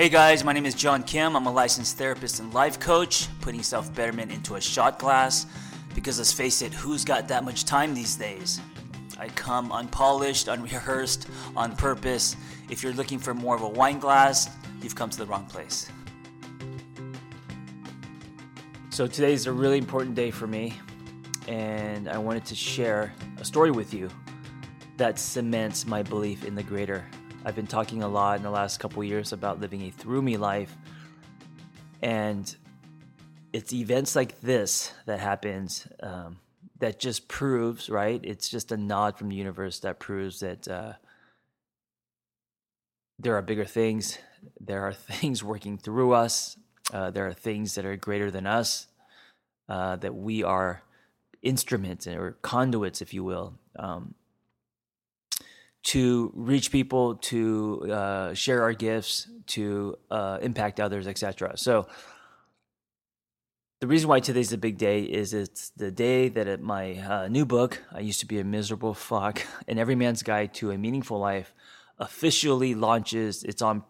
Hey guys, my name is John Kim. I'm a licensed therapist and life coach, putting self-betterment into a shot glass, because let's face it, who's got that much time these days? I come unpolished, unrehearsed, on purpose. If you're looking for more of a wine glass, you've come to the wrong place. So today's a really important day for me, and I wanted to share a story with you that cements my belief in the greater. I've been talking a lot in the last couple years about living a through me life, and it's events like this that happens that just proves, right? It's just a nod from the universe that proves that there are bigger things. There are things working through us. There are things that are greater than us, that we are instruments or conduits, if you will, to reach people, to share our gifts, to impact others, etc. So the reason why today's a big day is it's the day that at my new book, I Used to Be a Miserable Fuck, An Every Man's Guide to a Meaningful Life, officially launches. It's on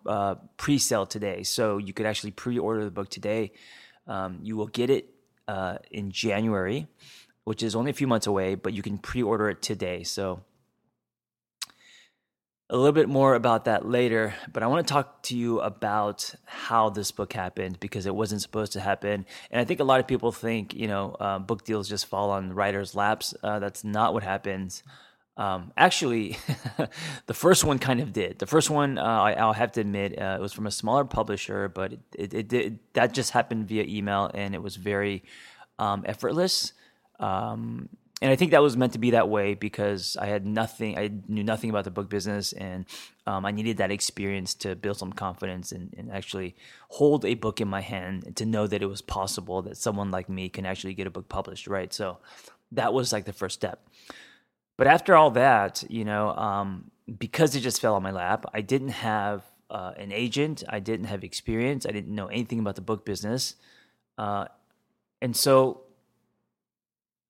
pre-sale today, so you could actually pre-order the book today. You will get it in January, which is only a few months away, but you can pre-order it today. So a little bit more about that later, but I want to talk to you about how this book happened, because it wasn't supposed to happen. And I think a lot of people think, book deals just fall on writers' laps. That's not what happens. Actually, the first one kind of did. The first one, I'll have to admit, it was from a smaller publisher, but it did. That just happened via email, and it was very effortless. And I think that was meant to be that way, because I knew nothing about the book business, and I needed that experience to build some confidence and actually hold a book in my hand, and to know that it was possible that someone like me can actually get a book published, right? So that was like the first step. But after all that, because it just fell on my lap, I didn't have an agent, I didn't have experience, I didn't know anything about the book business, and so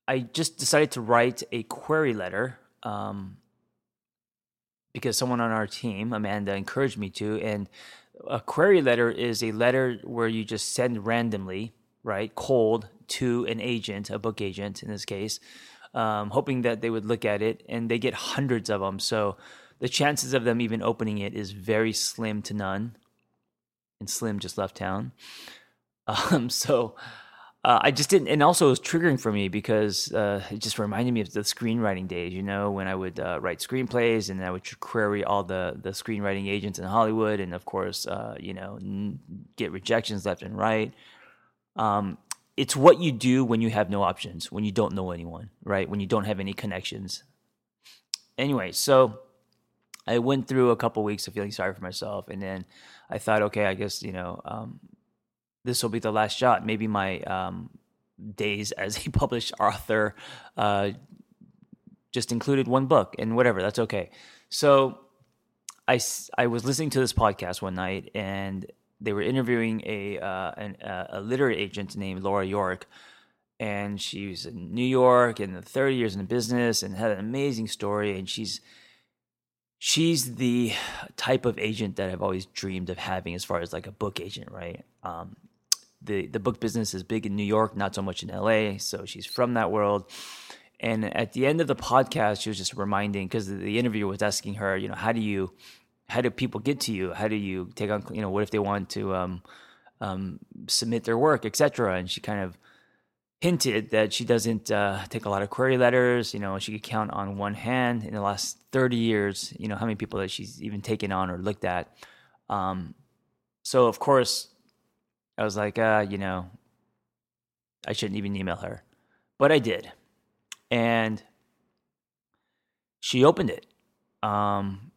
I just decided to write a query letter because someone on our team, Amanda, encouraged me to. And a query letter is a letter where you just send randomly, right, cold, to an agent, a book agent in this case, hoping that they would look at it, and they get hundreds of them. So the chances of them even opening it is very slim to none. And Slim just left town. I just didn't, and also it was triggering for me, because it just reminded me of the screenwriting days, when I would write screenplays, and I would query all the screenwriting agents in Hollywood, and of course, get rejections left and right. It's what you do when you have no options, when you don't know anyone, right? When you don't have any connections. Anyway, so I went through a couple weeks of feeling sorry for myself, and then I thought, okay, I guess, this will be the last shot. Maybe my days as a published author just included one book, and whatever, that's okay. So I was listening to this podcast one night, and they were interviewing a literary agent named Laura York, and she was in New York and 30 years in the business, and had an amazing story, and she's the type of agent that I've always dreamed of having, as far as like a book agent, right? The book business is big in New York, not so much in LA, so she's from that world. And at the end of the podcast, she was just reminding, because the interviewer was asking her, how do people get to you? How do you take on, what if they want to submit their work, etc.? And she kind of hinted that she doesn't take a lot of query letters. She could count on one hand in the last 30 years, how many people that she's even taken on or looked at. So of course, I was like, I shouldn't even email her, but I did. And she opened it. And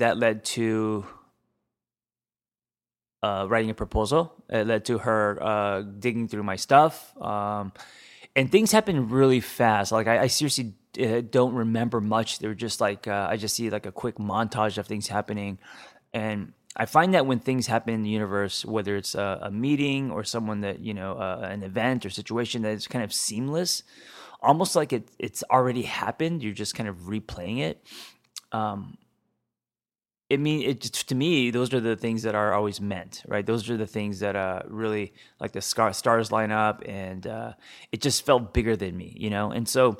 that led to writing a proposal. It led to her digging through my stuff, and things happened really fast. Like I seriously don't remember much. They were just like I just see like a quick montage of things happening, and I find that when things happen in the universe, whether it's a meeting or someone that an event or situation, that it's kind of seamless, almost like it's already happened. You're just kind of replaying it. to me, those are the things that are always meant, right? Those are the things that really, like, the stars line up, and it just felt bigger than me, you know? And so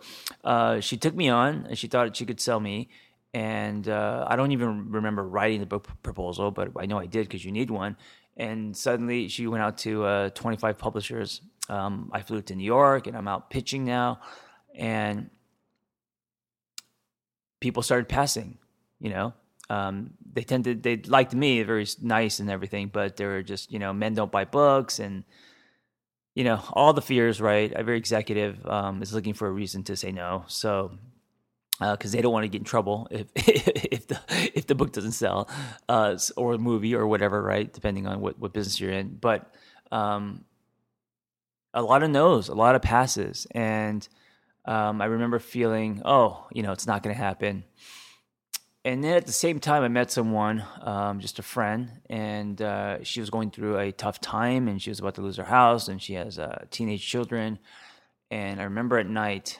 she took me on, and she thought she could sell me, and I don't even remember writing the book proposal, but I know I did because you need one. And suddenly she went out to 25 publishers. I flew to New York, and I'm out pitching now, and people started passing, you know? They liked me, very nice and everything, but they were just, you know, men don't buy books, and, you know, all the fears, right? Every executive is looking for a reason to say no. So, because they don't want to get in trouble if the book doesn't sell, or a movie or whatever, right? Depending on what business you're in. But a lot of no's, a lot of passes, and I remember feeling, oh, you know, it's not going to happen. And then at the same time, I met someone, just a friend, and she was going through a tough time, and she was about to lose her house, and she has teenage children. And I remember at night,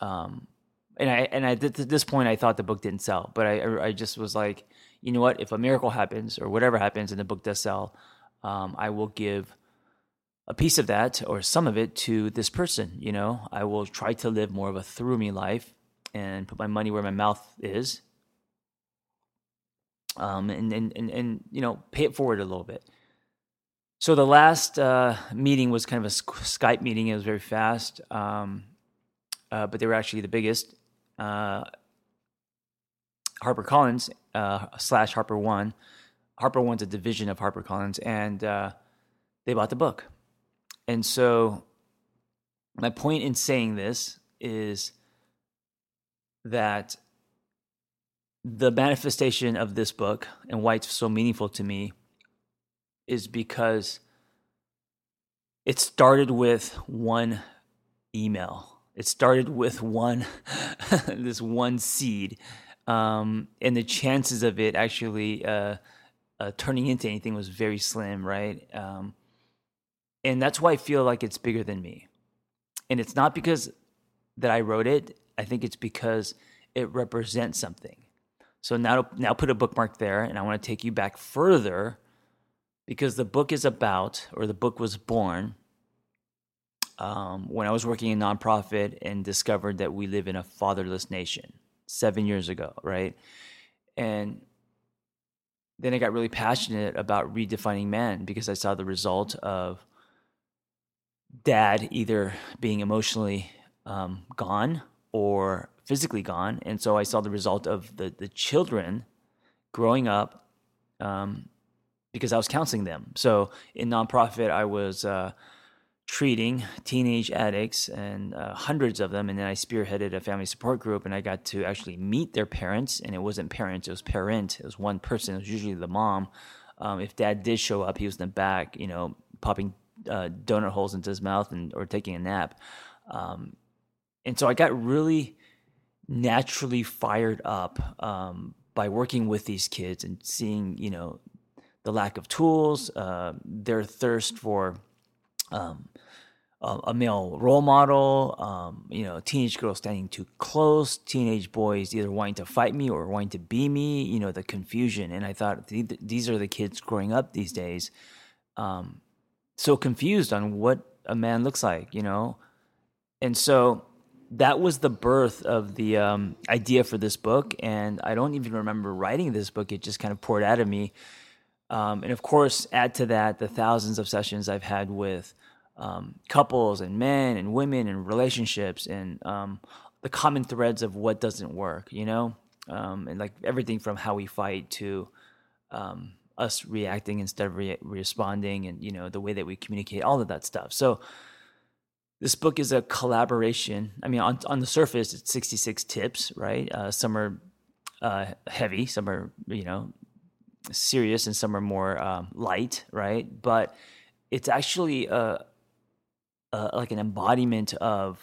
at this point, I thought the book didn't sell, but I just was like, you know what? If a miracle happens or whatever happens and the book does sell, I will give a piece of that or some of it to this person. You know, I will try to live more of a through me life and put my money where my mouth is. And you know, pay it forward a little bit. So the last meeting was kind of a Skype meeting. It was very fast, but they were actually the biggest. HarperCollins / HarperOne. HarperOne's a division of HarperCollins, and they bought the book. And so my point in saying this is that the manifestation of this book and why it's so meaningful to me is because it started with one email. It started with one seed, and the chances of it actually turning into anything was very slim, right? And that's why I feel like it's bigger than me. And it's not because that I wrote it. I think it's because it represents something. So now put a bookmark there, and I want to take you back further because the book was born when I was working in nonprofit and discovered that we live in a fatherless nation 7 years ago, right? And then I got really passionate about redefining men because I saw the result of dad either being emotionally gone or physically gone. And so I saw the result of the children growing up because I was counseling them. So in nonprofit, I was treating teenage addicts and hundreds of them. And then I spearheaded a family support group, and I got to actually meet their parents. And it wasn't parents, it was parent. It was one person. It was usually the mom. If dad did show up, he was in the back, you know, popping donut holes into his mouth or taking a nap. And so I got really naturally fired up by working with these kids and seeing, you know, the lack of tools, their thirst for a male role model, you know, teenage girls standing too close, teenage boys either wanting to fight me or wanting to be me, you know, the confusion. And I thought these are the kids growing up these days, so confused on what a man looks like, you know. And so that was the birth of the idea for this book, and I don't even remember writing this book. It just kind of poured out of me. And of course, add to that the thousands of sessions I've had with couples and men and women and relationships and the common threads of what doesn't work, you know, and like everything from how we fight to us reacting instead of responding and, you know, the way that we communicate, all of that stuff. So this book is a collaboration. I mean, on the surface, it's 66 tips, right? Some are heavy, some are, you know, serious, and some are more light, right? But it's actually like an embodiment of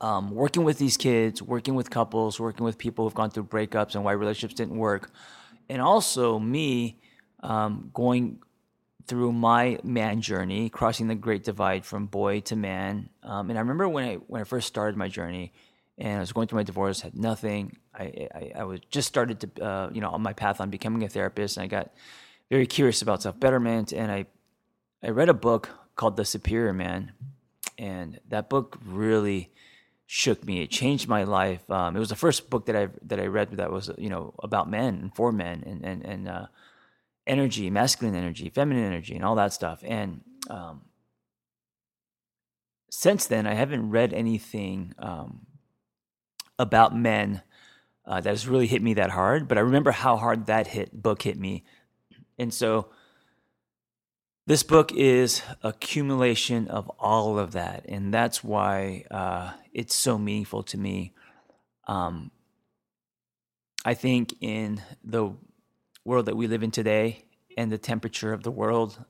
working with these kids, working with couples, working with people who've gone through breakups and why relationships didn't work. And also me going through my man journey, crossing the great divide from boy to man. And I remember when I first started my journey and I was going through my divorce, had nothing. I was just started to, on my path on becoming a therapist, and I got very curious about self-betterment, and I read a book called The Superior Man, and that book really shook me. It changed my life. It was the first book that I read that was, about men and for men and energy, masculine energy, feminine energy, and all that stuff. And since then, I haven't read anything about men that has really hit me that hard. But I remember how hard that book hit me, and so this book is accumulation of all of that, and that's why it's so meaningful to me. I think in the world that we live in today and the temperature of the world,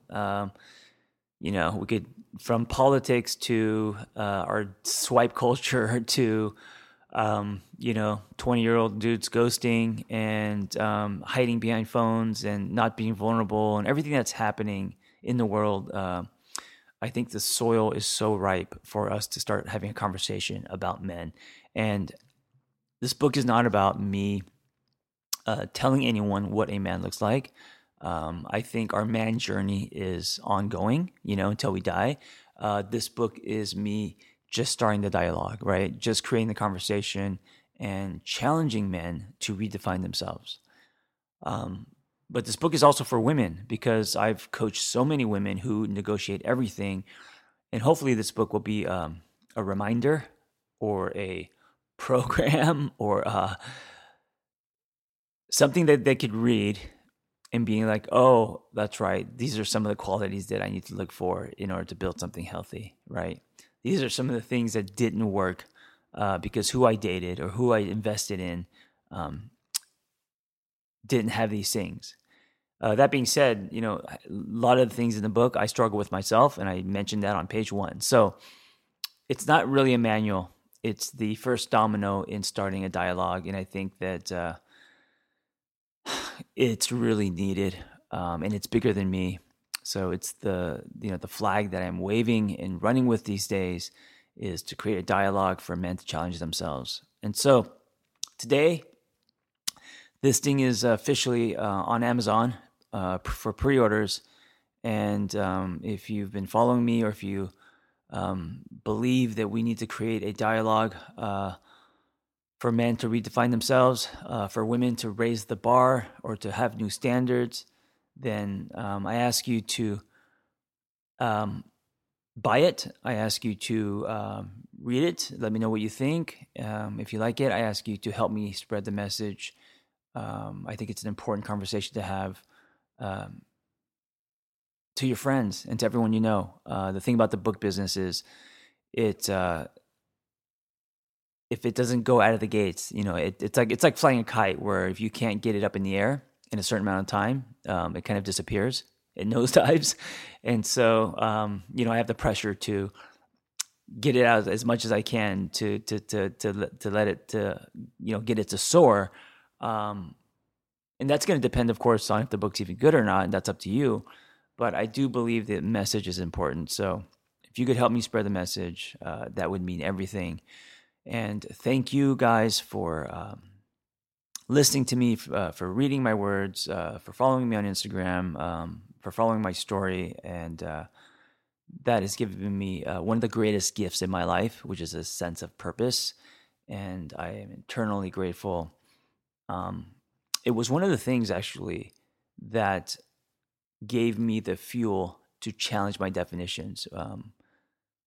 we could, from politics to our swipe culture to 20-year-old dudes ghosting and hiding behind phones and not being vulnerable and everything that's happening in the world, I think the soil is so ripe for us to start having a conversation about men. And this book is not about me telling anyone what a man looks like. I think our man journey is ongoing, until we die. This book is me just starting the dialogue, right? Just creating the conversation and challenging men to redefine themselves. But this book is also for women, because I've coached so many women who negotiate everything. And hopefully this book will be a reminder or a program or something that they could read and being like, oh, that's right. These are some of the qualities that I need to look for in order to build something healthy, right? These are some of the things that didn't work because who I dated or who I invested in didn't have these things. That being said, a lot of the things in the book I struggle with myself, and I mentioned that on page 1. So it's not really a manual. It's the first domino in starting a dialogue, and I think that it's really needed, and it's bigger than me. So it's the flag that I'm waving and running with these days is to create a dialogue for men to challenge themselves. And so today, this thing is officially on Amazon for pre-orders, and if you've been following me or if you believe that we need to create a dialogue for men to redefine themselves, for women to raise the bar or to have new standards, then I ask you to buy it. I ask you to read it. Let me know what you think. If you like it, I ask you to help me spread the message. I think it's an important conversation to have to your friends and to everyone you know. The thing about the book business is if it doesn't go out of the gates, it's like flying a kite, where if you can't get it up in the air in a certain amount of time, it kind of disappears. It nosedives. And so, I have the pressure to get it out as much as I can to let it get it to soar. And that's going to depend, of course, on if the book's even good or not, and that's up to you. But I do believe that message is important. So if you could help me spread the message, that would mean everything. And thank you guys for listening to me, for reading my words, for following me on Instagram, for following my story. And that has given me one of the greatest gifts in my life, which is a sense of purpose. And I am eternally grateful. It was one of the things actually that gave me the fuel to challenge my definitions.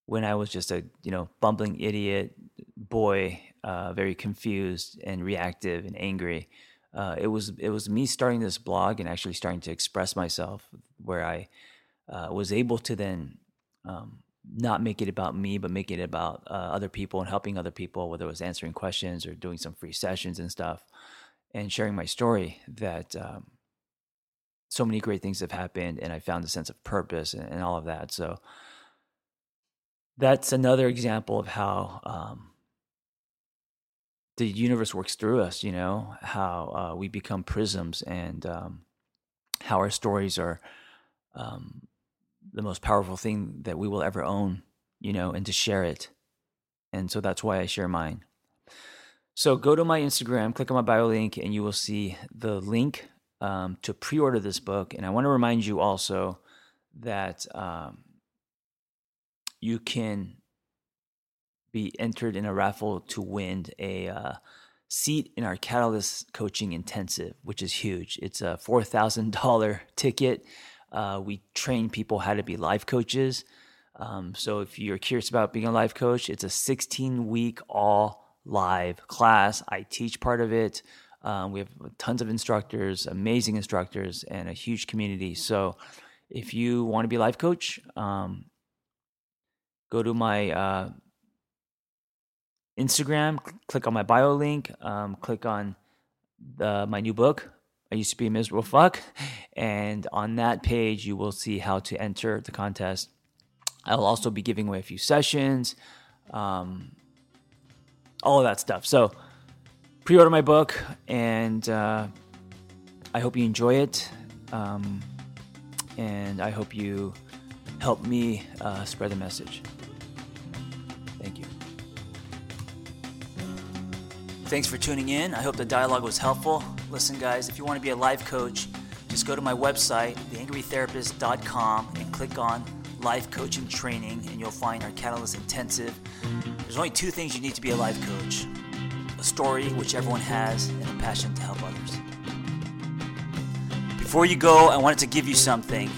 When I was just a bumbling idiot boy, very confused and reactive and angry, it was me starting this blog and actually starting to express myself, where I was able to then not make it about me, but make it about other people and helping other people, whether it was answering questions or doing some free sessions and stuff, and sharing my story. That so many great things have happened, and I found a sense of purpose and all of that. So that's another example of how the universe works through us, how we become prisms, and how our stories are the most powerful thing that we will ever own, and to share it. And so that's why I share mine. So go to my Instagram, click on my bio link, and you will see the link to pre-order this book. And I want to remind you also that you can be entered in a raffle to win a seat in our Catalyst Coaching Intensive, which is huge. It's a $4,000 ticket. We train people how to be life coaches. So if you're curious about being a life coach, it's a 16-week all live class. I teach part of it. We have tons of instructors, amazing instructors, and a huge community. So if you want to be a life coach, go to my Instagram, click on my bio link, click on my new book, I Used to Be a Miserable Fuck, and on that page you will see how to enter the contest. I'll also be giving away a few sessions, all of that stuff. So pre-order my book, and I hope you enjoy it, and I hope you help me spread the message. Thank you. Thanks for tuning in. I hope the dialogue was helpful. Listen, guys, if you want to be a life coach, just go to my website, theangrytherapist.com, and click on Life Coaching Training, and you'll find our Catalyst Intensive. There's only two things you need to be a life coach: a story, which everyone has, and a passion to help others. Before you go, I wanted to give you something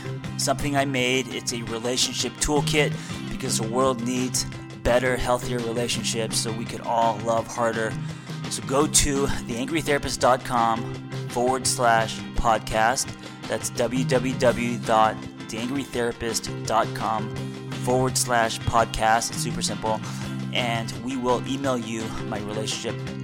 I made. It's a relationship toolkit, because the world needs better, healthier relationships so we could all love harder. So go to theangrytherapist.com/podcast. That's www.theangrytherapist.com/podcast. It's super simple. And we will email you my relationship